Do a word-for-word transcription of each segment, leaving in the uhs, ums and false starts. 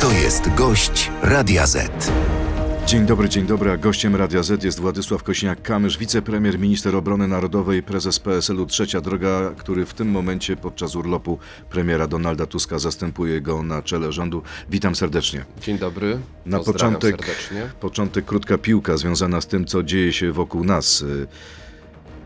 To jest gość Radia Z. Dzień dobry, dzień dobry. A gościem Radia Z jest Władysław Kosiniak-Kamysz, wicepremier, minister obrony narodowej, prezes P S L u Trzecia Droga, który w tym momencie podczas urlopu premiera Donalda Tuska zastępuje go na czele rządu. Witam serdecznie. Dzień dobry. Na początek, początek krótka piłka związana z tym, co dzieje się wokół nas.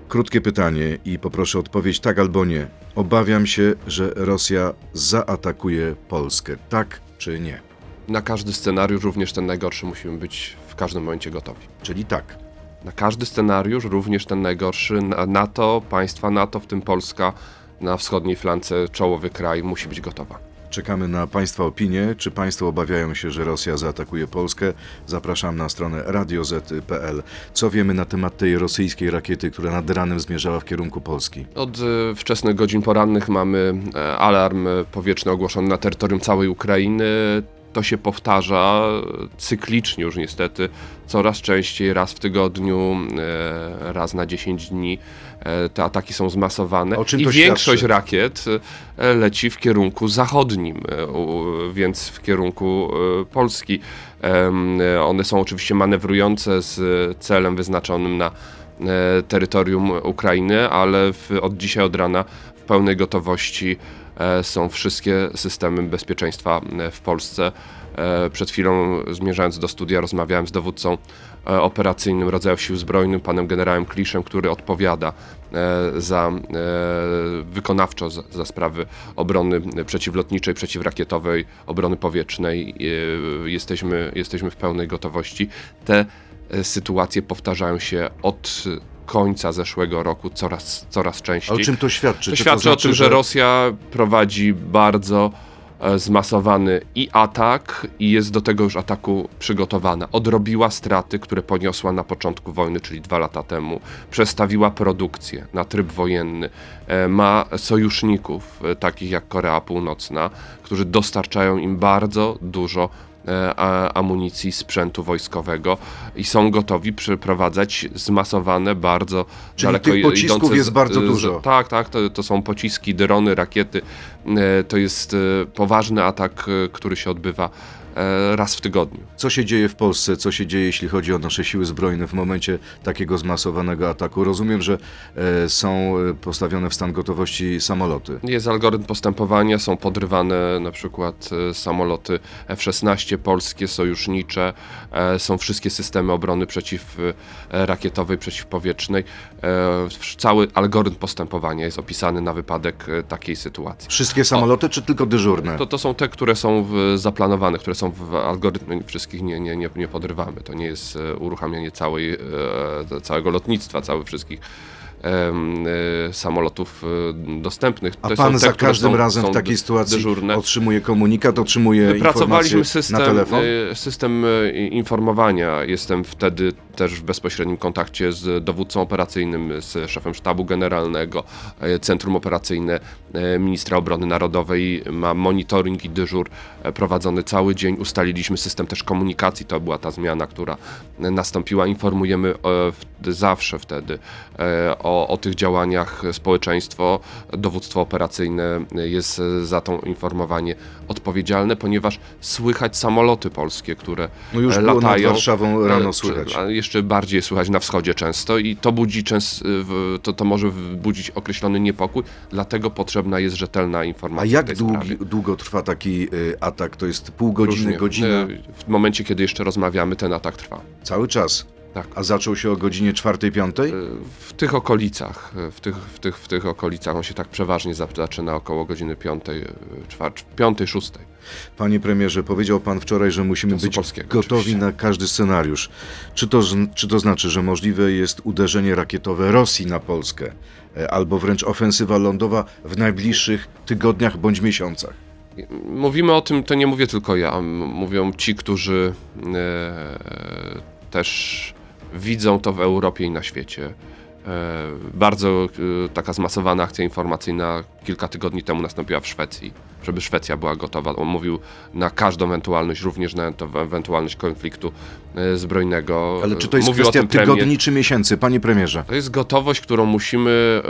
Krótkie pytanie i poproszę odpowiedź tak albo nie. Obawiam się, że Rosja zaatakuje Polskę. Tak czy nie? Na każdy scenariusz, również ten najgorszy, musimy być w każdym momencie gotowi. Czyli tak. Na każdy scenariusz, również ten najgorszy, NATO, państwa NATO, w tym Polska, na wschodniej flance, czołowy kraj, musi być gotowa. Czekamy na Państwa opinie. Czy Państwo obawiają się, że Rosja zaatakuje Polskę? Zapraszam na stronę radio zet kropka pe el. Co wiemy na temat tej rosyjskiej rakiety, która nad ranem zmierzała w kierunku Polski? Od wczesnych godzin porannych mamy alarm powietrzny ogłoszony na terytorium całej Ukrainy. To się powtarza cyklicznie już niestety, coraz częściej, raz w tygodniu, raz na dziesięć dni. Te ataki są zmasowane i większość świadczy? rakiet leci w kierunku zachodnim, więc w kierunku Polski. One są oczywiście manewrujące z celem wyznaczonym na terytorium Ukrainy, ale w, od dzisiaj, od rana w pełnej gotowości są wszystkie systemy bezpieczeństwa w Polsce. Przed chwilą, zmierzając do studia, rozmawiałem z dowódcą operacyjnym rodzaju sił zbrojnych, panem generałem Kliszem, który odpowiada za wykonawczo za sprawy obrony przeciwlotniczej, przeciwrakietowej, obrony powietrznej. Jesteśmy, jesteśmy w pełnej gotowości. Te sytuacje powtarzają się od końca zeszłego roku coraz, coraz częściej. A o czym to świadczy? To Czy świadczy to znaczy, o tym, że Rosja prowadzi bardzo e, zmasowany i atak, i jest do tego już ataku przygotowana. Odrobiła straty, które poniosła na początku wojny, czyli dwa lata temu. Przestawiła produkcję na tryb wojenny. E, ma sojuszników, e, takich jak Korea Północna, którzy dostarczają im bardzo dużo amunicji, sprzętu wojskowego i są gotowi przeprowadzać zmasowane, bardzo Czyli daleko tych pocisków idące... jest bardzo dużo. Tak, tak, to, to są pociski, drony, rakiety. To jest poważny atak, który się odbywa raz w tygodniu. Co się dzieje w Polsce, co się dzieje, jeśli chodzi o nasze siły zbrojne w momencie takiego zmasowanego ataku? Rozumiem, że e, są postawione w stan gotowości samoloty. Jest algorytm postępowania, są podrywane na przykład e, samoloty F szesnaście, polskie, sojusznicze, e, są wszystkie systemy obrony przeciwrakietowej, przeciwpowietrznej. E, cały algorytm postępowania jest opisany na wypadek e, takiej sytuacji. Wszystkie samoloty, o, czy tylko dyżurne? To, to są te, które są w, zaplanowane, które są w algorytmie, wszystkich nie, nie, nie, nie podrywamy. To nie jest uruchamianie całej, całego lotnictwa, całych wszystkich um, samolotów dostępnych. A to pan za te, każdym są, razem są w takiej sytuacji dyżurne. Otrzymuje komunikat, otrzymuje informację system, na telefon? System informowania. Jestem wtedy też w bezpośrednim kontakcie z dowódcą operacyjnym, z szefem sztabu generalnego. Centrum operacyjne ministra obrony narodowej ma monitoring i dyżur prowadzony cały dzień. Ustaliliśmy system też komunikacji, to była ta zmiana, która nastąpiła. Informujemy zawsze wtedy o, o tych działaniach społeczeństwo. Dowództwo operacyjne jest za to informowanie odpowiedzialne, ponieważ słychać samoloty polskie, które no już latają. Już nad Warszawą rano słychać. Jeszcze bardziej słychać na wschodzie często i to budzi często, to, to może budzić określony niepokój, dlatego potrzebna jest rzetelna informacja. A jak długi, długo trwa taki y, atak? To jest pół godziny, Różnie. godzina? W momencie, kiedy jeszcze rozmawiamy, ten atak trwa. Cały czas? Tak. A zaczął się o godzinie czwartej, piątej? W tych okolicach, w tych, w tych, w tych okolicach. On się tak przeważnie zaczyna około godziny piątej, piątej, szóstej. Panie premierze, powiedział pan wczoraj, że musimy być gotowi oczywiście. na każdy scenariusz. Czy to, czy to znaczy, że możliwe jest uderzenie rakietowe Rosji na Polskę? Albo wręcz ofensywa lądowa w najbliższych tygodniach bądź miesiącach? Mówimy o tym, to nie mówię tylko ja. Mówią ci, którzy... E, też widzą to w Europie i na świecie. E, bardzo e, taka zmasowana akcja informacyjna, kilka tygodni temu nastąpiła w Szwecji, żeby Szwecja była gotowa. On mówił na każdą ewentualność, również na ewentualność konfliktu zbrojnego. Ale czy to jest mówił kwestia tygodni czy miesięcy, panie premierze? To jest gotowość, którą musimy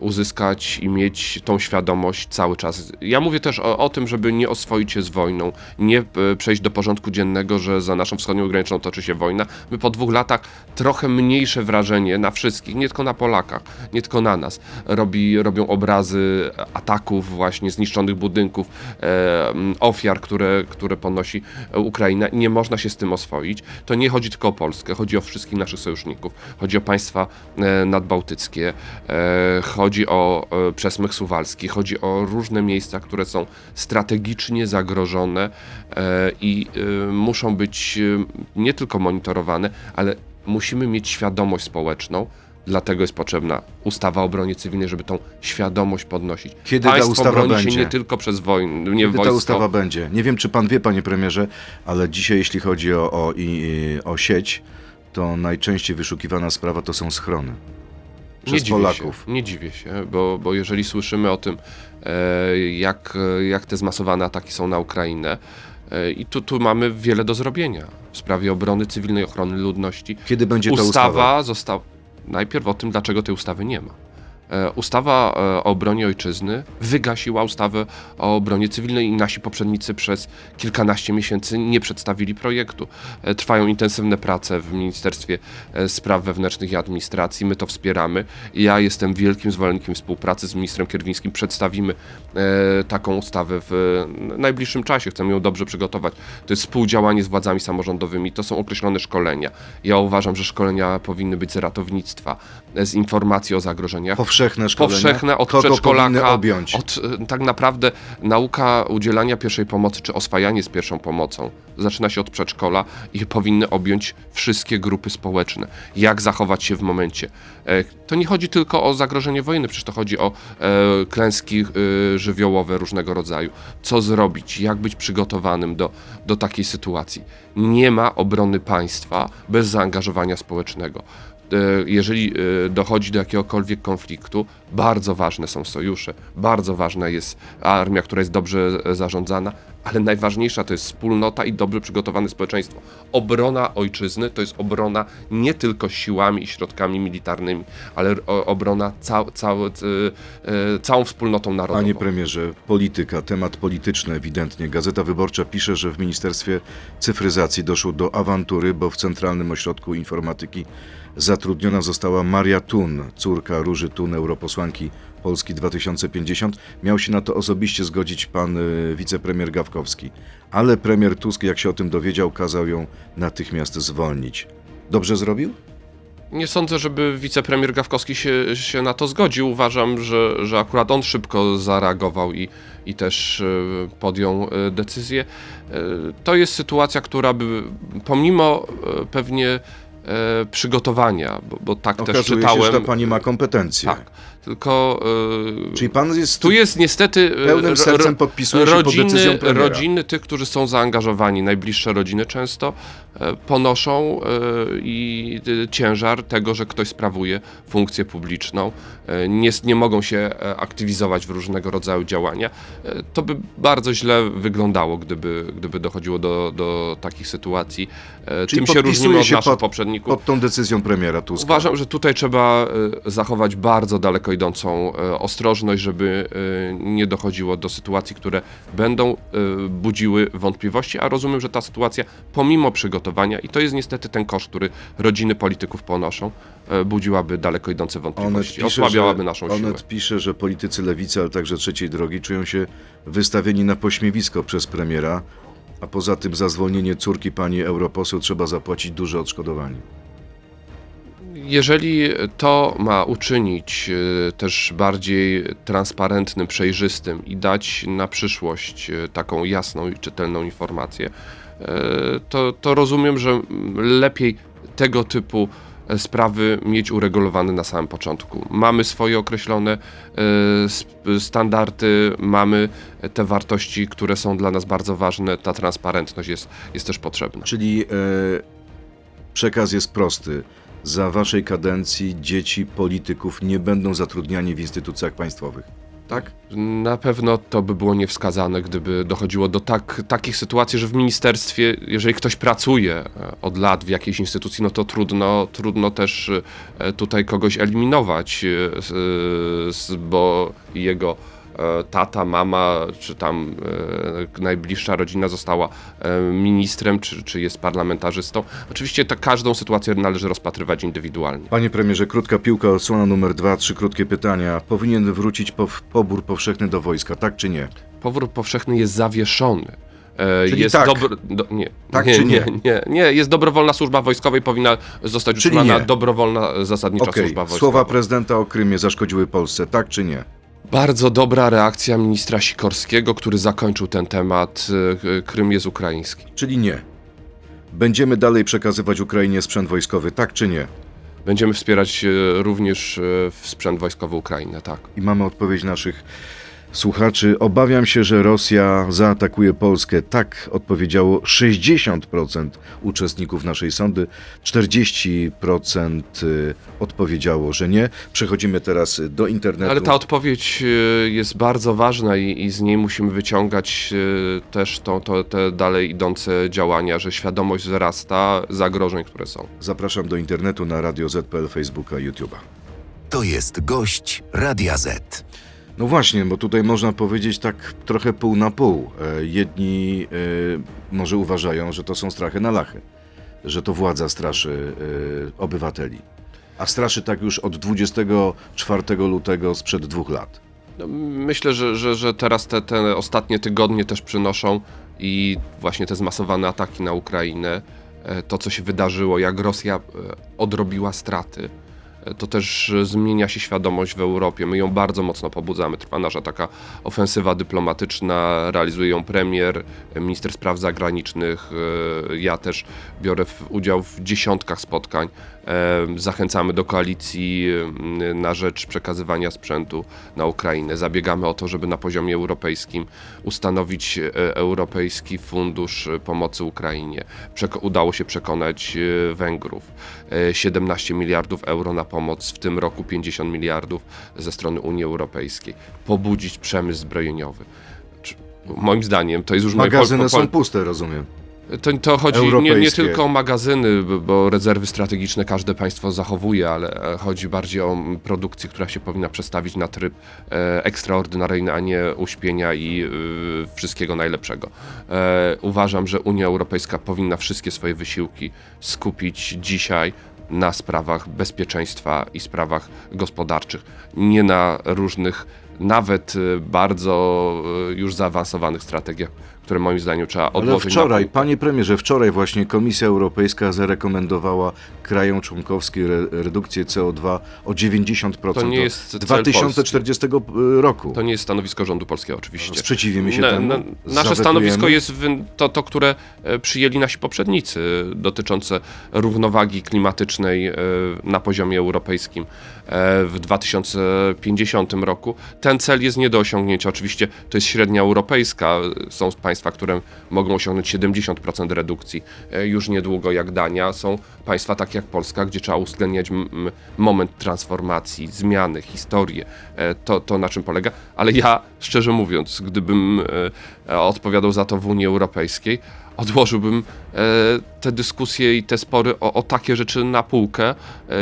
uzyskać i mieć tą świadomość cały czas. Ja mówię też o, o tym, żeby nie oswoić się z wojną, nie przejść do porządku dziennego, że za naszą wschodnią granicą toczy się wojna. My po dwóch latach trochę mniejsze wrażenie na wszystkich, nie tylko na Polakach, nie tylko na nas. Robi, robią obrazy ataków właśnie, zniszczonych budynków, e, ofiar, które, które ponosi Ukraina. Nie można się z tym oswoić. To nie chodzi tylko o Polskę, chodzi o wszystkich naszych sojuszników. Chodzi o państwa e, nadbałtyckie, e, chodzi o e, przesmyk suwalski, chodzi o różne miejsca, które są strategicznie zagrożone e, i e, muszą być e, nie tylko monitorowane, ale musimy mieć świadomość społeczną. Dlatego jest potrzebna ustawa o obronie cywilnej, żeby tą świadomość podnosić. Kiedy ta ustawa broni będzie? Się nie tylko przez wojnę, nie Kiedy wojsko... ta ustawa będzie? Nie wiem, czy pan wie, panie premierze, ale dzisiaj, jeśli chodzi o, o, i, o sieć, to najczęściej wyszukiwana sprawa to są schrony. Przez nie Polaków. Się, nie dziwię się, bo, bo jeżeli słyszymy o tym, e, jak, jak te zmasowane ataki są na Ukrainę, i tu, tu mamy wiele do zrobienia w sprawie obrony cywilnej, ochrony ludności. Kiedy będzie ustawa ta ustawa? Została... Najpierw o tym, dlaczego tej ustawy nie ma. E, ustawa e, o obronie ojczyzny wygasiła ustawę o obronie cywilnej i nasi poprzednicy przez kilkanaście miesięcy nie przedstawili projektu. E, trwają intensywne prace w Ministerstwie e, Spraw Wewnętrznych i Administracji. My to wspieramy. Ja jestem wielkim zwolennikiem współpracy z ministrem Kierwińskim. Przedstawimy e, taką ustawę w e, najbliższym czasie. Chcemy ją dobrze przygotować. To jest współdziałanie z władzami samorządowymi. To są określone szkolenia. Ja uważam, że szkolenia powinny być z ratownictwa, e, z informacji o zagrożeniach. Powszechne szkolenia, powszechne, od przedszkolaka, objąć? Od, tak naprawdę nauka udzielania pierwszej pomocy, czy oswajanie z pierwszą pomocą zaczyna się od przedszkola i powinny objąć wszystkie grupy społeczne. Jak zachować się w momencie. To nie chodzi tylko o zagrożenie wojny, przecież to chodzi o e, klęski e, żywiołowe różnego rodzaju. Co zrobić, jak być przygotowanym do, do takiej sytuacji. Nie ma obrony państwa bez zaangażowania społecznego. Jeżeli dochodzi do jakiegokolwiek konfliktu, bardzo ważne są sojusze, bardzo ważna jest armia, która jest dobrze zarządzana, ale najważniejsza to jest wspólnota i dobrze przygotowane społeczeństwo. Obrona ojczyzny to jest obrona nie tylko siłami i środkami militarnymi, ale obrona ca- ca- całą wspólnotą narodową. Panie premierze, polityka, temat polityczny ewidentnie. Gazeta Wyborcza pisze, że w Ministerstwie Cyfryzacji doszło do awantury, bo w Centralnym Ośrodku Informatyki zatrudniona została Maria Thun, córka Róży Thun, europosłanki Polski dwa tysiące pięćdziesiąt. Miał się na to osobiście zgodzić pan y, wicepremier Gawkowski, ale premier Tusk, jak się o tym dowiedział, kazał ją natychmiast zwolnić. Dobrze zrobił? Nie sądzę, żeby wicepremier Gawkowski się, się na to zgodził. Uważam, że, że akurat on szybko zareagował i, i też podjął decyzję. To jest sytuacja, która by, pomimo pewnie E, przygotowania, bo, bo tak okazuje też czytałem. Okazuje się, że ta pani ma kompetencje. Tak, tylko e, czyli pan jest tu jest niestety pełnym sercem podpisuje się rodziny, pod decyzją premiera. Rodziny tych, którzy są zaangażowani, najbliższe rodziny często e, ponoszą e, i e, ciężar tego, że ktoś sprawuje funkcję publiczną. E, nie, nie mogą się aktywizować w różnego rodzaju działania. E, to by bardzo źle wyglądało, gdyby, gdyby dochodziło do, do takich sytuacji. E, czyli tym się różnimy od naszych poprzednich. Pod tą decyzją premiera Tuska. Uważam, że tutaj trzeba y, zachować bardzo daleko idącą y, ostrożność, żeby y, nie dochodziło do sytuacji, które będą y, budziły wątpliwości, a rozumiem, że ta sytuacja pomimo przygotowania, i to jest niestety ten koszt, który rodziny polityków ponoszą, y, budziłaby daleko idące wątpliwości, pisze, osłabiałaby że, naszą siłę. Onet pisze, że politycy lewicy, ale także Trzeciej Drogi czują się wystawieni na pośmiewisko przez premiera, a poza tym za zwolnienie córki pani europoseł trzeba zapłacić duże odszkodowanie. Jeżeli to ma uczynić też bardziej transparentnym, przejrzystym i dać na przyszłość taką jasną i czytelną informację, to, to rozumiem, że lepiej tego typu sprawy mieć uregulowane na samym początku. Mamy swoje określone y, standardy, mamy te wartości, które są dla nas bardzo ważne. Ta transparentność jest, jest też potrzebna. Czyli y, przekaz jest prosty. Za waszej kadencji dzieci polityków nie będą zatrudniani w instytucjach państwowych. tak? Na pewno to by było niewskazane, gdyby dochodziło do tak, takich sytuacji, że w ministerstwie, jeżeli ktoś pracuje od lat w jakiejś instytucji, no to trudno, trudno też tutaj kogoś eliminować, bo jego tata, mama, czy tam e, najbliższa rodzina została e, ministrem, czy, czy jest parlamentarzystą. Oczywiście ta, każdą sytuację należy rozpatrywać indywidualnie. Panie premierze, krótka piłka, odsłona numer dwa, trzy krótkie pytania. Powinien wrócić po, pobór powszechny do wojska, tak czy nie? Pobór powszechny jest zawieszony. Czyli jest tak. Dobro... Do... Nie. Tak nie, czy nie? Nie, nie, nie. Jest dobrowolna służba wojskowa i powinna zostać czyli utrzymana nie. dobrowolna zasadnicza okay. służba wojskowa. Słowa prezydenta o Krymie zaszkodziły Polsce, tak czy nie? Bardzo dobra reakcja ministra Sikorskiego, który zakończył ten temat. Krym jest ukraiński. Czyli nie. Będziemy dalej przekazywać Ukrainie sprzęt wojskowy, tak czy nie? Będziemy wspierać również sprzęt wojskowy Ukrainy, tak. I mamy odpowiedź naszych słuchaczy. Obawiam się, że Rosja zaatakuje Polskę. Tak odpowiedziało sześćdziesiąt procent uczestników naszej sondy. czterdzieści procent odpowiedziało, że nie. Przechodzimy teraz do internetu. Ale ta odpowiedź jest bardzo ważna i, i z niej musimy wyciągać też to, to, te dalej idące działania, że świadomość wzrasta zagrożeń, które są. Zapraszam do internetu na radio zet kropka pe el, Facebooka, YouTube'a. To jest gość Radia Z. No właśnie, bo tutaj można powiedzieć tak trochę pół na pół. Jedni y, może uważają, że to są strachy na lachy, że to władza straszy y, obywateli, a straszy tak już od dwudziestego czwartego lutego sprzed dwóch lat. No, myślę, że, że, że teraz te, te ostatnie tygodnie też przynoszą i właśnie te zmasowane ataki na Ukrainę, to co się wydarzyło, jak Rosja odrobiła straty. To też zmienia się świadomość w Europie. My ją bardzo mocno pobudzamy. Trwa nasza taka ofensywa dyplomatyczna, realizuje ją premier, minister spraw zagranicznych. Ja też biorę udział w dziesiątkach spotkań. Zachęcamy do koalicji na rzecz przekazywania sprzętu na Ukrainę. Zabiegamy o to, żeby na poziomie europejskim ustanowić Europejski Fundusz Pomocy Ukrainie. Przek- udało się przekonać Węgrów. siedemnaście miliardów euro na pomoc, w tym roku pięćdziesiąt miliardów ze strony Unii Europejskiej. Pobudzić przemysł zbrojeniowy. Moim zdaniem to jest już... Magazyny moje pol- pol- są puste, rozumiem. To, to chodzi nie, nie tylko o magazyny, bo rezerwy strategiczne każde państwo zachowuje, ale chodzi bardziej o produkcję, która się powinna przestawić na tryb e, ekstraordynaryjny, a nie uśpienia i e, wszystkiego najlepszego. E, uważam, że Unia Europejska powinna wszystkie swoje wysiłki skupić dzisiaj na sprawach bezpieczeństwa i sprawach gospodarczych, nie na różnych, nawet bardzo już zaawansowanych strategiach, które moim zdaniem trzeba odłożyć. Ale wczoraj, na... panie premierze, wczoraj właśnie Komisja Europejska zarekomendowała krajom członkowskim re- redukcję C O dwa o dziewięćdziesiąt procent to nie jest do dwa tysiące czterdziestego roku. To nie jest stanowisko rządu polskiego oczywiście. Sprzeciwimy się na, temu. Na, nasze zawetujemy. Stanowisko jest to, to, które przyjęli nasi poprzednicy dotyczące równowagi klimatycznej na poziomie europejskim w dwa tysiące pięćdziesiątym roku. Ten cel jest nie do osiągnięcia. Oczywiście to jest średnia europejska. Są państwa, które mogą osiągnąć siedemdziesiąt procent redukcji już niedługo, jak Dania. Są państwa takie jak Polska, gdzie trzeba uwzględniać m- m- moment transformacji, zmiany, historię, e, to, to na czym polega. Ale ja, szczerze mówiąc, gdybym e, odpowiadał za to w Unii Europejskiej, odłożyłbym e, te dyskusje i te spory o, o takie rzeczy na półkę.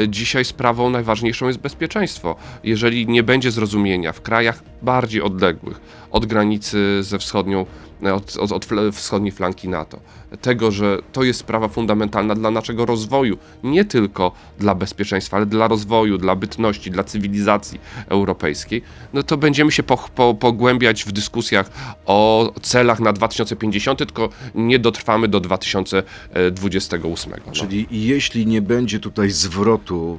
E, dzisiaj sprawą najważniejszą jest bezpieczeństwo. Jeżeli nie będzie zrozumienia w krajach bardziej odległych od granicy ze wschodnią, od, od, od wschodniej flanki NATO, tego, że to jest sprawa fundamentalna dla naszego rozwoju, nie tylko dla bezpieczeństwa, ale dla rozwoju, dla bytności, dla cywilizacji europejskiej, no to będziemy się po, po, pogłębiać w dyskusjach o celach na dwa tysiące pięćdziesiąty, tylko nie dotrwamy do dwa tysiące dwudziestego ósmego. No. Czyli jeśli nie będzie tutaj zwrotu,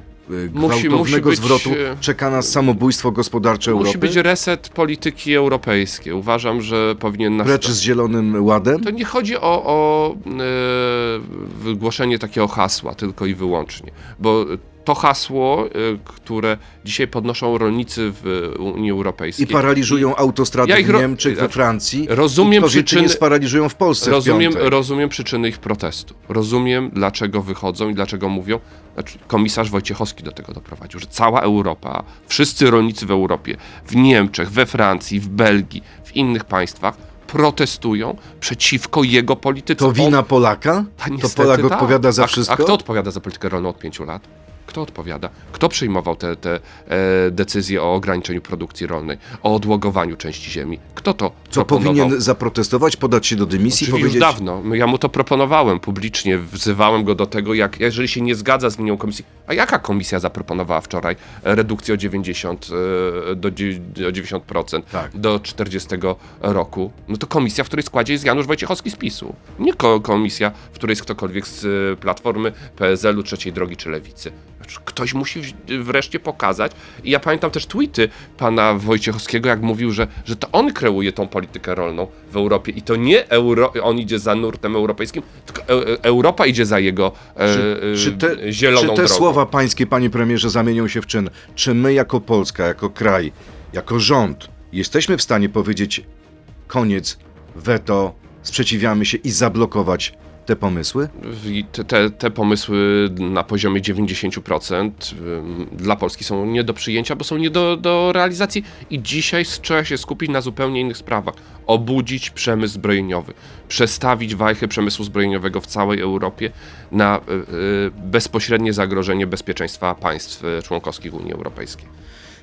gwałtownego musi, musi zwrotu, być, czeka nas samobójstwo gospodarcze musi Europy? Musi być reset polityki europejskiej. Uważam, że powinien... nas Precz z zielonym ładem? To nie chodzi o, o e, wygłoszenie takiego hasła tylko i wyłącznie, bo to hasło, które dzisiaj podnoszą rolnicy w Unii Europejskiej. I paraliżują autostrady ja w Niemczech, ro... we Francji. Rozumiem przyczyny, nie sparaliżują w Polsce rozumiem, w rozumiem przyczyny ich protestu. Rozumiem, dlaczego wychodzą i dlaczego mówią. Znaczy, komisarz Wojciechowski do tego doprowadził, że cała Europa, wszyscy rolnicy w Europie, w Niemczech, we Francji, w Belgii, w innych państwach protestują przeciwko jego polityce. To wina Polaka? Ta, niestety, to Polak odpowiada ta. za a, wszystko? A kto odpowiada za politykę rolną od pięciu lat? Kto odpowiada? Kto przyjmował te, te e, decyzje o ograniczeniu produkcji rolnej, o odłogowaniu części ziemi? Kto to Co proponował? Powinien zaprotestować, podać się do dymisji? Oczywiście powiedzieć... Już dawno. Ja mu to proponowałem publicznie, wzywałem go do tego, jak, jeżeli się nie zgadza z linią komisji. A jaka komisja zaproponowała wczoraj redukcję o dziewięćdziesiąt procent tak. do czterdziestego roku? No to komisja, w której składzie jest Janusz Wojciechowski z PiSu. Nie ko- komisja, w której jest ktokolwiek z Platformy, P S L u, Trzeciej Drogi czy Lewicy. Ktoś musi wreszcie pokazać. I ja pamiętam też tweety pana Wojciechowskiego, jak mówił, że, że to on kreuje tą politykę rolną w Europie i to nie Euro- on idzie za nurtem europejskim, tylko e- Europa idzie za jego e- czy, czy te, zieloną drogą. Czy te drogą. Słowa pańskie, panie premierze, zamienią się w czyn? Czy my jako Polska, jako kraj, jako rząd jesteśmy w stanie powiedzieć koniec, weto, sprzeciwiamy się i zablokować te pomysły? Te, te, te pomysły na poziomie dziewięćdziesiąt procent dla Polski są nie do przyjęcia, bo są nie do, do realizacji i dzisiaj trzeba się skupić na zupełnie innych sprawach. Obudzić przemysł zbrojeniowy, przestawić wajchę przemysłu zbrojeniowego w całej Europie na bezpośrednie zagrożenie bezpieczeństwa państw członkowskich Unii Europejskiej.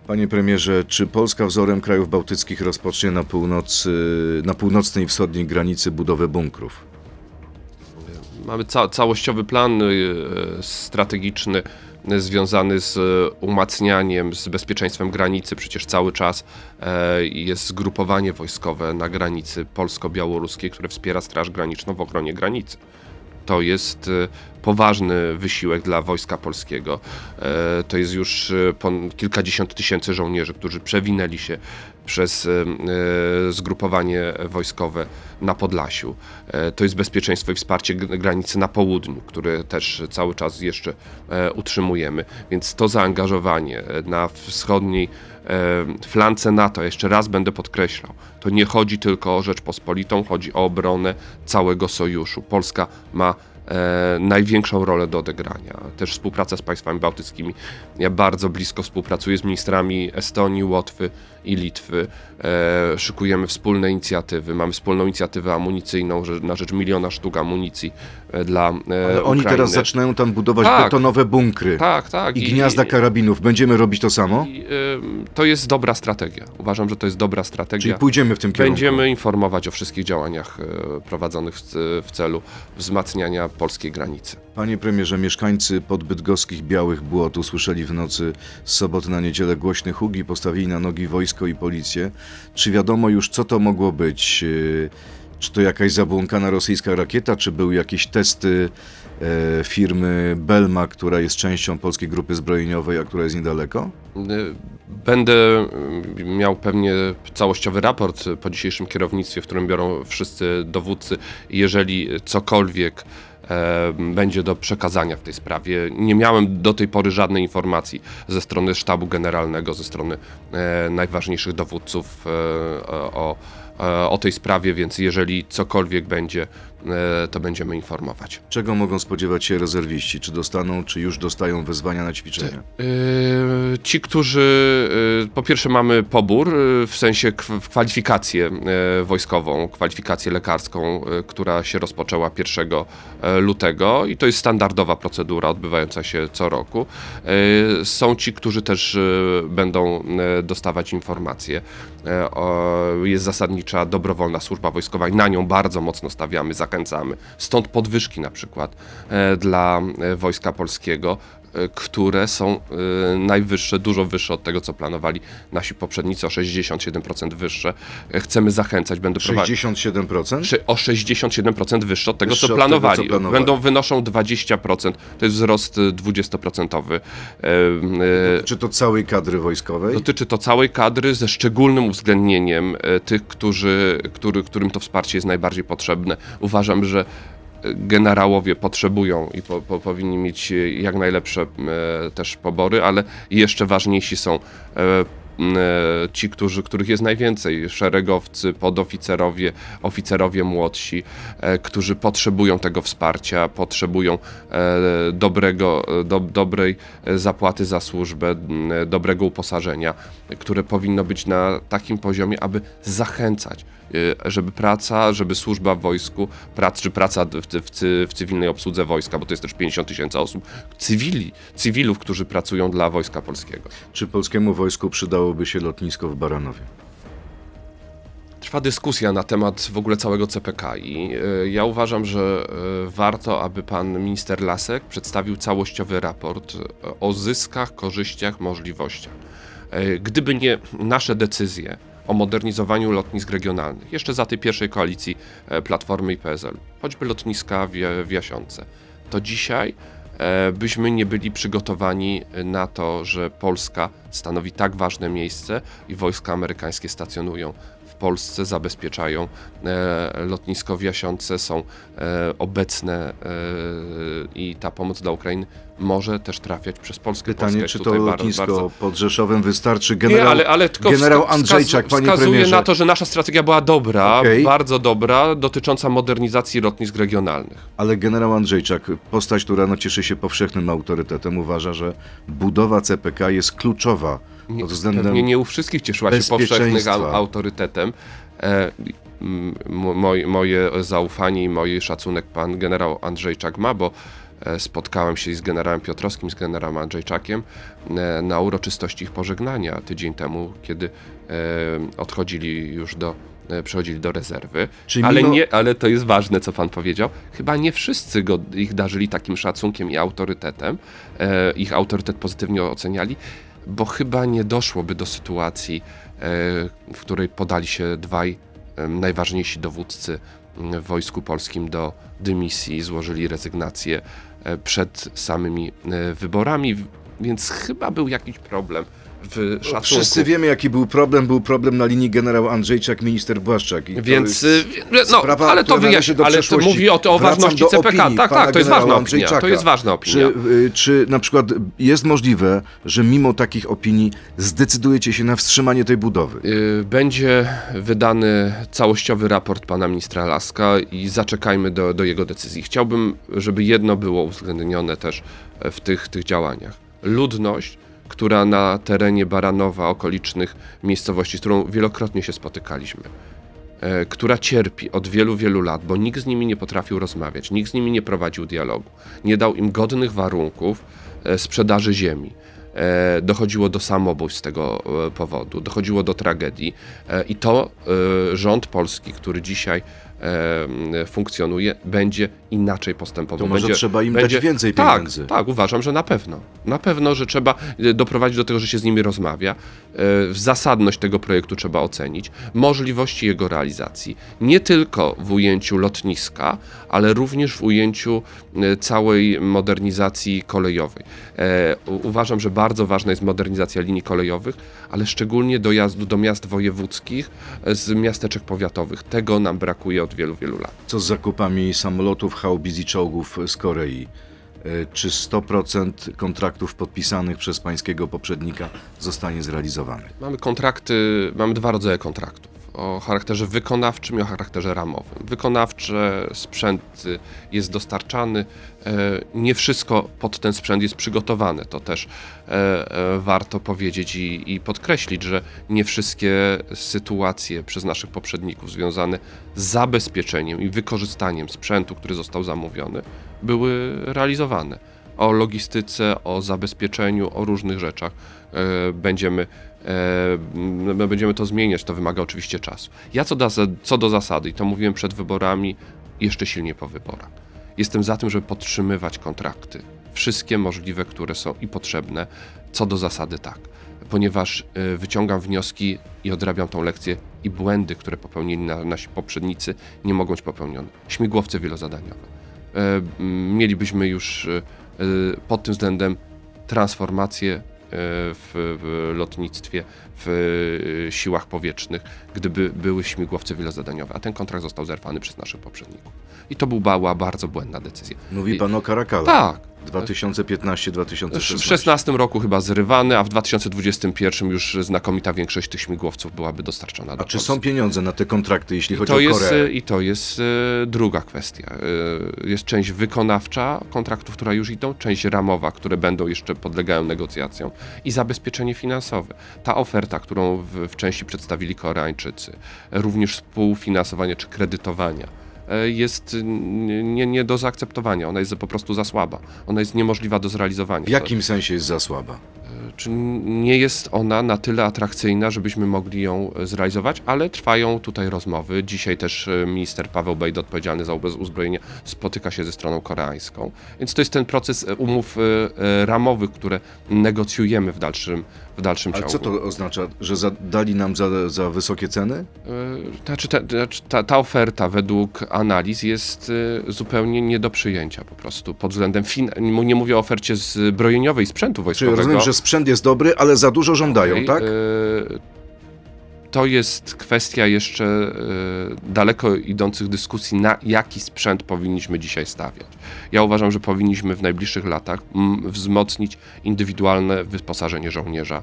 Panie premierze, czy Polska wzorem krajów bałtyckich rozpocznie na północy, na północnej i wschodniej granicy budowę bunkrów? Mamy ca- całościowy plan yy, strategiczny yy, związany z yy, umacnianiem, z bezpieczeństwem granicy. Przecież cały czas yy, jest zgrupowanie wojskowe na granicy polsko-białoruskiej, które wspiera Straż Graniczną w ochronie granicy. To jest yy, poważny wysiłek dla Wojska Polskiego. Yy, to jest już yy, pon- kilkadziesiąt tysięcy żołnierzy, którzy przewinęli się przez y, y, zgrupowanie wojskowe na Podlasiu. Y, to jest bezpieczeństwo i wsparcie g- granicy na południu, które też cały czas jeszcze y, utrzymujemy. Więc to zaangażowanie na wschodniej y, flance NATO, jeszcze raz będę podkreślał, to nie chodzi tylko o Rzeczpospolitą, chodzi o obronę całego sojuszu. Polska ma E, największą rolę do odegrania. Też współpraca z państwami bałtyckimi. Ja bardzo blisko współpracuję z ministrami Estonii, Łotwy i Litwy. E, szykujemy wspólne inicjatywy. Mamy wspólną inicjatywę amunicyjną że, na rzecz miliona sztuk amunicji e, dla e, Ukrainy. Oni teraz zaczynają tam budować tak, betonowe bunkry tak, tak, i gniazda i, karabinów. Będziemy robić to samo? I, y, to jest dobra strategia. Uważam, że to jest dobra strategia. Czyli pójdziemy w tym kierunku. Będziemy informować o wszystkich działaniach e, prowadzonych w, w celu wzmacniania polskiej granicy. Panie premierze, mieszkańcy podbydgoskich Białych Błot usłyszeli w nocy z soboty na niedzielę głośny huk i postawili na nogi wojsko i policję. Czy wiadomo już, co to mogło być? Czy to jakaś zabłąkana rosyjska rakieta, czy były jakieś testy e, firmy Belma, która jest częścią Polskiej Grupy Zbrojeniowej, a która jest niedaleko? Będę miał pewnie całościowy raport po dzisiejszym kierownictwie, w którym biorą wszyscy dowódcy. Jeżeli cokolwiek będzie do przekazania w tej sprawie. Nie miałem do tej pory żadnej informacji ze strony sztabu generalnego, ze strony e, najważniejszych dowódców e, o, e, o tej sprawie, więc jeżeli cokolwiek będzie, e, to będziemy informować. Czego mogą spodziewać się rezerwiści? Czy dostaną, czy już dostają wezwania na ćwiczenia? Ty, e, ci, którzy... E, po pierwsze mamy pobór, e, w sensie k- kwalifikację e, wojskową, kwalifikację lekarską, e, która się rozpoczęła pierwszego lutego i to jest standardowa procedura odbywająca się co roku. Są ci, którzy też będą dostawać informacje. Jest zasadnicza dobrowolna służba wojskowa i na nią bardzo mocno stawiamy, zachęcamy. Stąd podwyżki na przykład dla Wojska Polskiego, które są najwyższe, dużo wyższe od tego, co planowali nasi poprzednicy, o sześćdziesiąt siedem procent wyższe. Chcemy zachęcać, będą prowadzić... sześćdziesiąt siedem procent? O sześćdziesiąt siedem procent wyższe od tego, co planowali. tego co planowali. Będą wynoszą dwadzieścia procent. To jest wzrost dwudziestoprocentowy. Dotyczy to całej kadry wojskowej? Dotyczy to całej kadry ze szczególnym uwzględnieniem tych, którzy, który, którym to wsparcie jest najbardziej potrzebne. Uważam, że generałowie potrzebują i po, po, powinni mieć jak najlepsze e, też pobory, ale jeszcze ważniejsi są e, ci, którzy, których jest najwięcej, szeregowcy, podoficerowie, oficerowie młodsi, którzy potrzebują tego wsparcia, potrzebują dobrego, do, dobrej zapłaty za służbę, dobrego uposażenia, które powinno być na takim poziomie, aby zachęcać, żeby praca, żeby służba w wojsku, prac, czy praca w, w, w cywilnej obsłudze wojska, bo to jest też pięćdziesiąt tysięcy osób, cywili, cywilów, którzy pracują dla Wojska Polskiego. Czy polskiemu wojsku przydałoby się lotnisko w Baranowie? Trwa dyskusja na temat w ogóle całego C P K i y, ja uważam, że y, warto, aby pan minister Lasek przedstawił całościowy raport o zyskach, korzyściach, możliwościach. Y, gdyby nie nasze decyzje o modernizowaniu lotnisk regionalnych, jeszcze za tej pierwszej koalicji Platformy i P S L, choćby lotniska w Jasionce, to dzisiaj byśmy nie byli przygotowani na to, że Polska stanowi tak ważne miejsce i wojska amerykańskie stacjonują w Polsce, zabezpieczają lotnisko w Jasionce, są obecne i ta pomoc dla Ukrainy może też trafiać przez Polskę. Pytanie, Polska czy to lotnisko bardzo... pod Rzeszowem wystarczy? Generał, nie, ale, ale tylko generał wska- Andrzejczak, wskaz- panie premierze. Na to, że nasza strategia była dobra, okay. bardzo dobra, dotycząca modernizacji lotnisk regionalnych. Ale generał Andrzejczak, postać, która no cieszy się powszechnym autorytetem, uważa, że budowa C P K jest kluczowa nie, pod względem nie, nie u wszystkich cieszyła się powszechnym autorytetem. E, m, moje, moje zaufanie i moje szacunek pan generał Andrzejczak ma, bo spotkałem się z generałem Piotrowskim, z generałem Andrzejczakiem na uroczystości ich pożegnania tydzień temu, kiedy odchodzili już do, przechodzili do rezerwy. Mimo... Ale, nie, ale to jest ważne, co pan powiedział. Chyba nie wszyscy go, ich darzyli takim szacunkiem i autorytetem. Ich autorytet pozytywnie oceniali, bo chyba nie doszłoby do sytuacji, w której podali się dwaj najważniejsi dowódcy w Wojsku Polskim do dymisji, złożyli rezygnację przed samymi wyborami, więc chyba był jakiś problem w szacunku. Wszyscy wiemy, jaki był problem. Był problem na linii generał Andrzejczak, minister Błaszczak. I więc, no, sprawa, ale to wyjaśni, ale to mówi o, to, o ważności C P K. Opinii, tak, tak, to jest ważna opinia. To jest ważna opinia. Czy, czy na przykład jest możliwe, że mimo takich opinii zdecydujecie się na wstrzymanie tej budowy? Będzie wydany całościowy raport pana ministra Laska i zaczekajmy do, do jego decyzji. Chciałbym, żeby jedno było uwzględnione też w tych, tych działaniach. Ludność, która na terenie Baranowa, okolicznych miejscowości, z którą wielokrotnie się spotykaliśmy, e, która cierpi od wielu, wielu lat, bo nikt z nimi nie potrafił rozmawiać, nikt z nimi nie prowadził dialogu, nie dał im godnych warunków e, sprzedaży ziemi. E, dochodziło do samobójstw z tego e, powodu, dochodziło do tragedii e, i to e, rząd polski, który dzisiaj E, funkcjonuje, będzie inaczej postępował. To może będzie, trzeba im będzie... dać więcej pieniędzy. Tak, tak, uważam, że na pewno. Na pewno, że trzeba doprowadzić do tego, że się z nimi rozmawia. E, zasadność tego projektu trzeba ocenić. Możliwości jego realizacji. Nie tylko w ujęciu lotniska, ale również w ujęciu całej modernizacji kolejowej. E, uważam, że bardzo ważna jest modernizacja linii kolejowych, ale szczególnie dojazdu do miast wojewódzkich z miasteczek powiatowych. Tego nam brakuje od wielu, wielu lat. Co z zakupami samolotów, haubic i czołgów z Korei? Czy sto procent kontraktów podpisanych przez pańskiego poprzednika zostanie zrealizowanych? Mamy kontrakty, mamy dwa rodzaje kontraktów. O charakterze wykonawczym i o charakterze ramowym. Wykonawcze, sprzęt jest dostarczany, nie wszystko pod ten sprzęt jest przygotowane. To też warto powiedzieć i, i podkreślić, że nie wszystkie sytuacje przez naszych poprzedników związane z zabezpieczeniem i wykorzystaniem sprzętu, który został zamówiony, były realizowane. O logistyce, o zabezpieczeniu, o różnych rzeczach będziemy My będziemy to zmieniać, to wymaga oczywiście czasu. Ja co do, co do zasady, i to mówiłem przed wyborami, jeszcze silniej po wyborach, jestem za tym, żeby podtrzymywać kontrakty. Wszystkie możliwe, które są i potrzebne, co do zasady tak. Ponieważ wyciągam wnioski i odrabiam tą lekcję i błędy, które popełnili nasi poprzednicy, nie mogą być popełnione. Śmigłowce wielozadaniowe. Mielibyśmy już pod tym względem transformację w lotnictwie, w siłach powietrznych, gdyby były śmigłowce wielozadaniowe, a ten kontrakt został zerwany przez naszych poprzedników. I to była bardzo błędna decyzja. Mówi pan o Karakale. Tak. dwa tysiące piętnaście dwa tysiące szesnaście. W szesnastym roku chyba zrywany, a w dwa tysiące dwudziestym pierwszym już znakomita większość tych śmigłowców byłaby dostarczona do Polski. A czy są pieniądze na te kontrakty, jeśli chodzi o Koreę? I to jest druga kwestia. Jest część wykonawcza kontraktów, które już idą, część ramowa, które będą jeszcze podlegają negocjacjom i zabezpieczenie finansowe. Ta oferta, którą w, w części przedstawili Koreańczycy, również współfinansowanie czy kredytowania, jest nie, nie do zaakceptowania. Ona jest po prostu za słaba. Ona jest niemożliwa do zrealizowania. W jakim sensie jest za słaba? Czy nie jest ona na tyle atrakcyjna, żebyśmy mogli ją zrealizować, ale trwają tutaj rozmowy. Dzisiaj też minister Paweł Bejda, odpowiedzialny za uzbrojenie, spotyka się ze stroną koreańską. Więc to jest ten proces umów ramowych, które negocjujemy w dalszym, w dalszym ciągu. Ale co to oznacza? Że za, dali nam za, za wysokie ceny? Znaczy ta, ta, ta oferta według analiz jest zupełnie nie do przyjęcia po prostu pod względem, fin... nie mówię o ofercie zbrojeniowej sprzętu wojskowego. Czyli rozumiem, że sprzęt jest dobry, ale za dużo żądają, okay, tak? Yy, to jest kwestia jeszcze yy, daleko idących dyskusji, na jaki sprzęt powinniśmy dzisiaj stawiać. Ja uważam, że powinniśmy w najbliższych latach mm, wzmocnić indywidualne wyposażenie żołnierza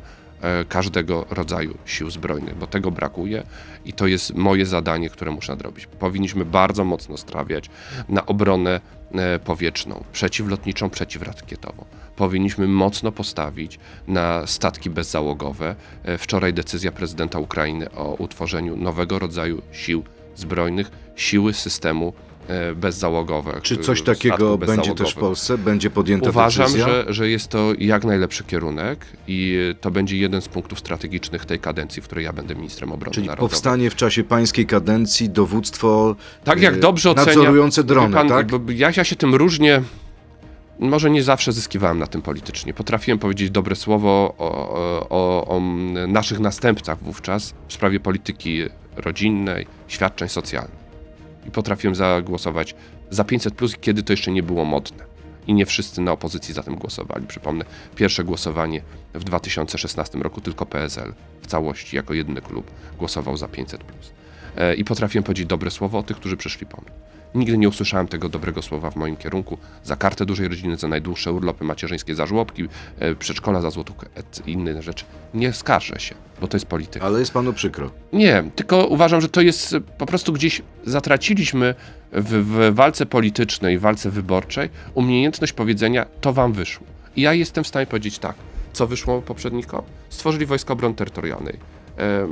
każdego rodzaju sił zbrojnych, bo tego brakuje i to jest moje zadanie, które muszę nadrobić. Powinniśmy bardzo mocno stawiać na obronę powietrzną, przeciwlotniczą, przeciwrakietową. Powinniśmy mocno postawić na statki bezzałogowe. Wczoraj decyzja prezydenta Ukrainy o utworzeniu nowego rodzaju sił zbrojnych, siły systemu bezzałogowe. Czy coś takiego będzie też w Polsce? Będzie podjęta Uważam, decyzja? Uważam, że, że jest to jak najlepszy kierunek i to będzie jeden z punktów strategicznych tej kadencji, w której ja będę ministrem obrony Czyli narodowej. Czyli powstanie w czasie pańskiej kadencji dowództwo tak, jak dobrze ocenia, nadzorujące drony, pan, tak? Ja, ja się tym różnię. Może nie zawsze zyskiwałem na tym politycznie. Potrafiłem powiedzieć dobre słowo o, o, o naszych następcach wówczas w sprawie polityki rodzinnej, świadczeń socjalnych. I potrafiłem zagłosować za pięćset plus, kiedy to jeszcze nie było modne. I nie wszyscy na opozycji za tym głosowali. Przypomnę, pierwsze głosowanie w dwa tysiące szesnastym roku tylko P S L w całości jako jedyny klub głosował za pięćset plus. I potrafiłem powiedzieć dobre słowo o tych, którzy przyszli po mnie. Nigdy nie usłyszałem tego dobrego słowa w moim kierunku. Za kartę dużej rodziny, za najdłuższe urlopy macierzyńskie, za żłobki, przedszkola, za złotówkę i inne rzeczy. Nie skarżę się, bo to jest polityka. Ale jest panu przykro. Nie, tylko uważam, że to jest po prostu gdzieś zatraciliśmy w, w walce politycznej, w walce wyborczej umiejętność powiedzenia, to wam wyszło. I ja jestem w stanie powiedzieć tak, co wyszło poprzednikom? Stworzyli Wojska Obrony Terytorialnej.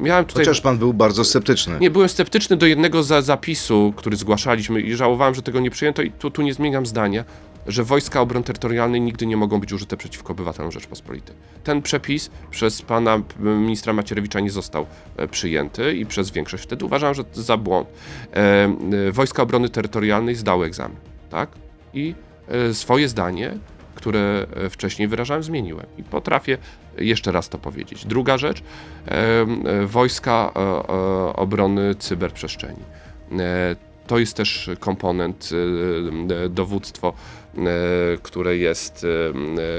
Miałem tutaj... Chociaż pan był bardzo sceptyczny. Nie, byłem sceptyczny do jednego za zapisu, który zgłaszaliśmy i żałowałem, że tego nie przyjęto i tu, tu nie zmieniam zdania, że Wojska Obrony Terytorialnej nigdy nie mogą być użyte przeciwko obywatelom Rzeczpospolitej. Ten przepis przez pana ministra Macierewicza nie został przyjęty i przez większość wtedy uważałem, że to za błąd. Wojska Obrony Terytorialnej zdały egzamin, tak? I swoje zdanie, które wcześniej wyrażałem, zmieniłem i potrafię jeszcze raz to powiedzieć. Druga rzecz, e, Wojska e, Obrony Cyberprzestrzeni. E, to jest też komponent, e, dowództwo, e, które jest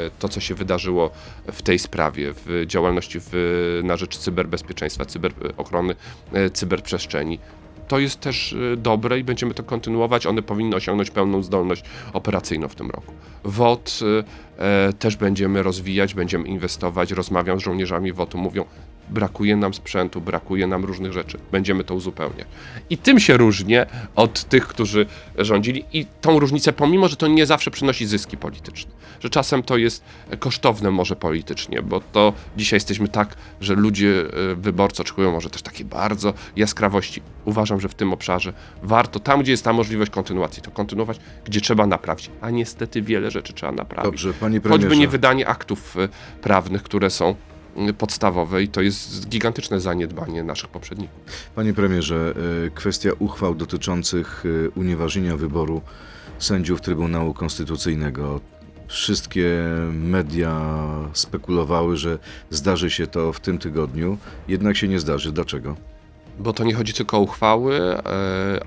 e, to, co się wydarzyło w tej sprawie, w działalności w, na rzecz cyberbezpieczeństwa, cyberochrony, e, cyberprzestrzeni. To jest też dobre i będziemy to kontynuować. One powinny osiągnąć pełną zdolność operacyjną w tym roku. W O T e, też będziemy rozwijać, będziemy inwestować. Rozmawiam z żołnierzami W O T-u, mówią, brakuje nam sprzętu, brakuje nam różnych rzeczy. Będziemy to uzupełniać. I tym się różnię od tych, którzy rządzili i tą różnicę, pomimo, że to nie zawsze przynosi zyski polityczne. Że czasem to jest kosztowne może politycznie, bo to dzisiaj jesteśmy tak, że ludzie, wyborcy oczekują może też takiej bardzo jaskrawości. Uważam, że w tym obszarze warto, tam gdzie jest ta możliwość kontynuacji, to kontynuować, gdzie trzeba naprawić. A niestety wiele rzeczy trzeba naprawić. Dobrze, panie premierze. Choćby nie wydanie aktów prawnych, które są podstawowej. To jest gigantyczne zaniedbanie naszych poprzedników. Panie premierze, kwestia uchwał dotyczących unieważnienia wyboru sędziów Trybunału Konstytucyjnego. Wszystkie media spekulowały, że zdarzy się to w tym tygodniu, jednak się nie zdarzy. Dlaczego? bo to nie chodzi tylko o uchwały,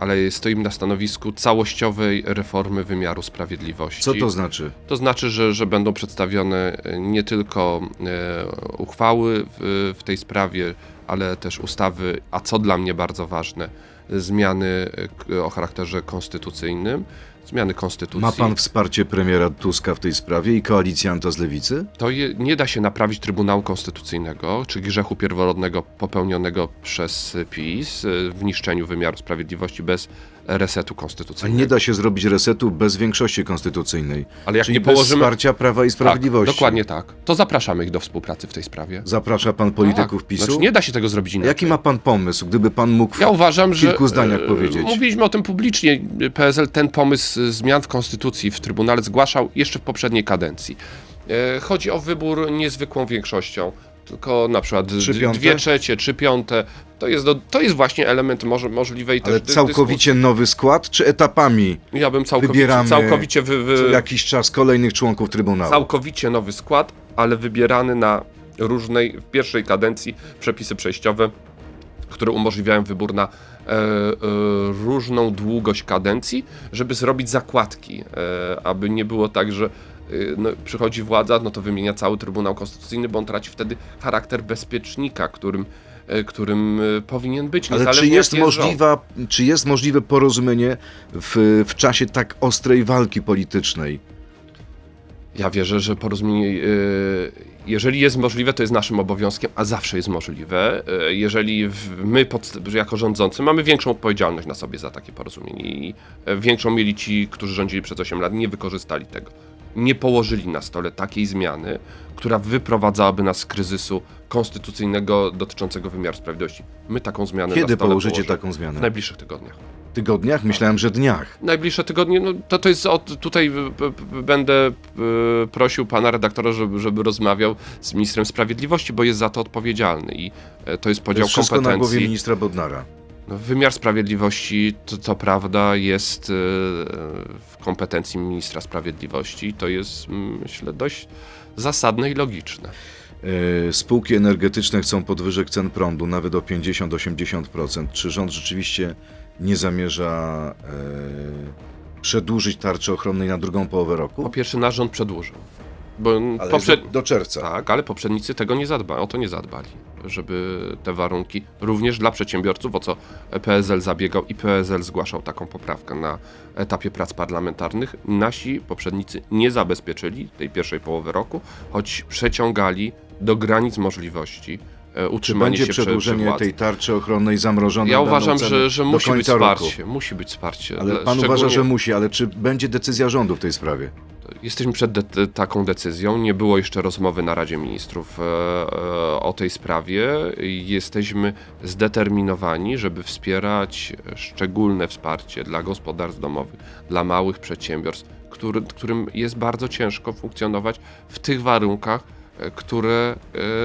ale stoimy na stanowisku całościowej reformy wymiaru sprawiedliwości. Co to znaczy? To znaczy, że, że będą przedstawione nie tylko uchwały w, w tej sprawie, ale też ustawy, a co dla mnie bardzo ważne, zmiany o charakterze konstytucyjnym, zmiany konstytucji. Ma pan wsparcie premiera Tuska w tej sprawie i koalicjanta z Lewicy? To je, nie da się naprawić Trybunału Konstytucyjnego, czy grzechu pierworodnego popełnionego przez PiS w niszczeniu wymiaru sprawiedliwości bez resetu konstytucyjnego. A nie da się zrobić resetu bez większości konstytucyjnej. Ale jak czyli nie położymy... bez wsparcia Prawa i Sprawiedliwości. Tak, dokładnie tak. To zapraszamy ich do współpracy w tej sprawie. Zaprasza pan polityków tak. PiSu? Znaczy nie da się tego zrobić inaczej. Jaki ma pan pomysł, gdyby pan mógł w ja uważam, kilku że, zdaniach powiedzieć? Mówiliśmy o tym publicznie. P S L ten pomysł zmian w Konstytucji w Trybunale zgłaszał jeszcze w poprzedniej kadencji. Chodzi o wybór niezwykłą większością. Tylko na przykład dwie trzecie, trzy piąte. To jest, do, to jest właśnie element może, możliwej ale też dyskusji. Ale całkowicie nowy skład, czy etapami ja bym całkowicie, wybieramy całkowicie wy, wy... jakiś czas kolejnych członków Trybunału? Całkowicie nowy skład, ale wybierany na różnej, w pierwszej kadencji przepisy przejściowe, które umożliwiają wybór na e, e, różną długość kadencji, żeby zrobić zakładki, e, aby nie było tak, że no, przychodzi władza, no to wymienia cały Trybunał Konstytucyjny, bo on traci wtedy charakter bezpiecznika, którym, którym powinien być. Ale czy jest, jest możliwa, czy jest możliwe porozumienie w, w czasie tak ostrej walki politycznej? Ja wierzę, że porozumienie, jeżeli jest możliwe, to jest naszym obowiązkiem, a zawsze jest możliwe. Jeżeli my pod, jako rządzący mamy większą odpowiedzialność na sobie za takie porozumienie i większą mieli ci, którzy rządzili przez osiem lat, nie wykorzystali tego. Nie położyli na stole takiej zmiany, która wyprowadzałaby nas z kryzysu konstytucyjnego dotyczącego wymiaru sprawiedliwości. My taką zmianę Kiedy na stole położycie położymy? taką zmianę? W najbliższych tygodniach. Tygodniach? Myślałem, że dniach. Najbliższe tygodnie, no to, to jest od, tutaj b, b, będę b, prosił pana redaktora, żeby, żeby rozmawiał z ministrem sprawiedliwości, bo jest za to odpowiedzialny i e, to jest podział kompetencji. To jest wszystko na głowie ministra Bodnara. Wymiar sprawiedliwości, to, to prawda, jest w kompetencji ministra sprawiedliwości. To jest, myślę, dość zasadne i logiczne. Spółki energetyczne chcą podwyżek cen prądu, nawet o pięćdziesiąt do osiemdziesięciu procent. Czy rząd rzeczywiście nie zamierza e, przedłużyć tarczy ochronnej na drugą połowę roku? Po pierwsze, nasz rząd przedłużył. Bo poprzed... do, do czerwca. Tak, ale poprzednicy tego nie zadbali, o to nie zadbali, żeby te warunki również dla przedsiębiorców, o co P S L zabiegał i P S L zgłaszał taką poprawkę na etapie prac parlamentarnych, nasi poprzednicy nie zabezpieczyli tej pierwszej połowy roku, choć przeciągali do granic możliwości utrzymanie się przy władzy. Będzie przedłużenie tej tarczy ochronnej zamrożonej? Ja uważam, że, że musi być wsparcie, musi być wsparcie. Ale pan uważa, że musi, ale czy będzie decyzja rządu w tej sprawie? Jesteśmy przed de- taką decyzją. Nie było jeszcze rozmowy na Radzie Ministrów e, e, o tej sprawie. Jesteśmy zdeterminowani, żeby wspierać szczególne wsparcie dla gospodarstw domowych, dla małych przedsiębiorstw, który, którym jest bardzo ciężko funkcjonować w tych warunkach, które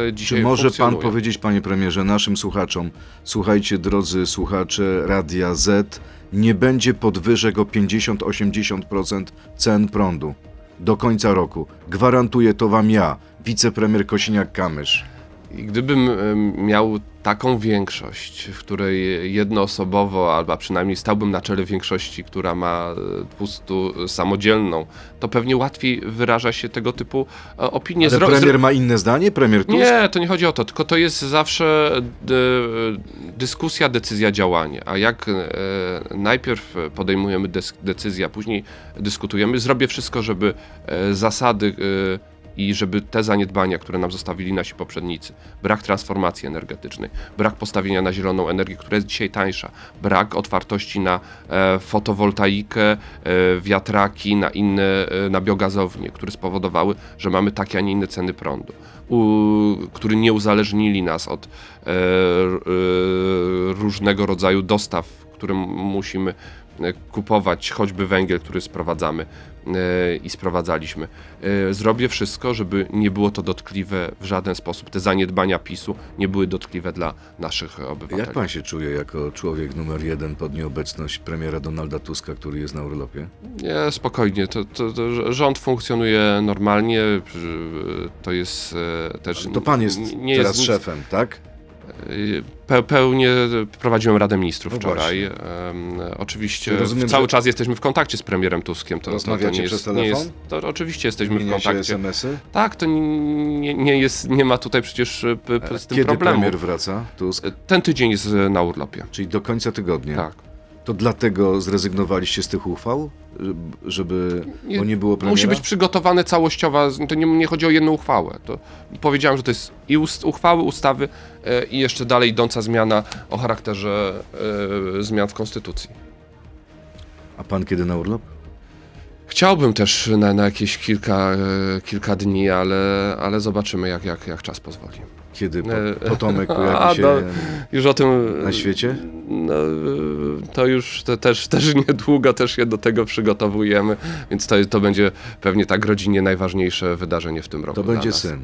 e, dzisiaj Czy może pan powiedzieć, panie premierze, naszym słuchaczom, słuchajcie, drodzy słuchacze Radia Z, nie będzie podwyżek o pięćdziesiąt do osiemdziesięciu procent cen prądu do końca roku. Gwarantuję to wam ja, wicepremier Kosiniak-Kamysz. I gdybym miał taką większość, w której jednoosobowo, albo przynajmniej stałbym na czele większości, która ma dwustu samodzielną, to pewnie łatwiej wyraża się tego typu opinie. Ale Zro- premier ma inne zdanie? Premier Tusk? Nie, to nie chodzi o to, tylko to jest zawsze dy- dyskusja, decyzja, działanie. A jak e, najpierw podejmujemy des- decyzję, a później dyskutujemy, zrobię wszystko, żeby e, zasady... E, i żeby te zaniedbania, które nam zostawili nasi poprzednicy, brak transformacji energetycznej, brak postawienia na zieloną energię, która jest dzisiaj tańsza, brak otwartości na e, fotowoltaikę, e, wiatraki, na inne, e, na biogazownie, które spowodowały, że mamy takie, a nie inne ceny prądu, u, które nie uzależnili nas od e, e, różnego rodzaju dostaw, które musimy kupować, choćby węgiel, który sprowadzamy yy, i sprowadzaliśmy. Yy, zrobię wszystko, żeby nie było to dotkliwe w żaden sposób. Te zaniedbania PiSu nie były dotkliwe dla naszych obywateli. Jak pan się czuje jako człowiek numer jeden pod nieobecność premiera Donalda Tuska, który jest na urlopie? Nie, spokojnie. To, to, to rząd funkcjonuje normalnie. To jest też... Ale to pan jest nie, nie teraz jest nic... szefem, tak? Pełnie prowadziłem Radę Ministrów no wczoraj. Um, oczywiście rozumiem, cały czas jesteśmy w kontakcie z premierem Tuskiem. To, rozmawiacie to, to nie przez jest, telefon? Nie jest, to oczywiście jesteśmy Mienia w kontakcie. Się es em esy? Tak, to nie, nie, jest, nie ma tutaj przecież p- p- z tym Kiedy problemu. Kiedy premier wraca? Tusk? Ten tydzień jest na urlopie. Czyli do końca tygodnia. Tak. To dlatego zrezygnowaliście z tych uchwał, żeby bo nie było premiera? Musi być przygotowane całościowa, to nie, nie chodzi o jedną uchwałę. To powiedziałem, że to jest i ust, uchwały, ustawy e, i jeszcze dalej idąca zmiana o charakterze e, zmian w Konstytucji. A pan kiedy na urlop? Chciałbym też na, na jakieś kilka, e, kilka dni, ale, ale zobaczymy jak, jak, jak czas pozwoli. Kiedy potomek pojawi się A, no, już o tym, na świecie? No, to już te, też, też niedługo też się do tego przygotowujemy, więc to, to będzie pewnie tak rodzinie najważniejsze wydarzenie w tym roku. To będzie syn.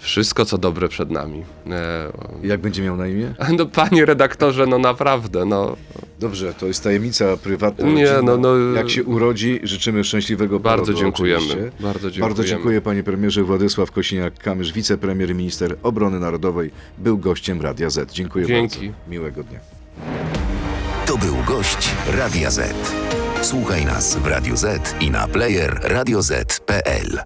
Wszystko, co dobre przed nami. E, Jak będzie miał na imię? No panie redaktorze, no naprawdę, no. Dobrze, to jest tajemnica prywatna. Nie, no, no, jak się urodzi, życzymy szczęśliwego porodu. Bardzo dziękujemy. Oczywiście. Bardzo dziękujemy. Bardzo dziękuję panie premierze. Władysław Kosiniak-Kamysz, wicepremier i minister obrony narodowej, był gościem Radia Z. Dziękuję Dzięki. bardzo. Miłego dnia. To był gość Radia Z. Słuchaj nas w Radio Z i na player radio zet kropka pe el.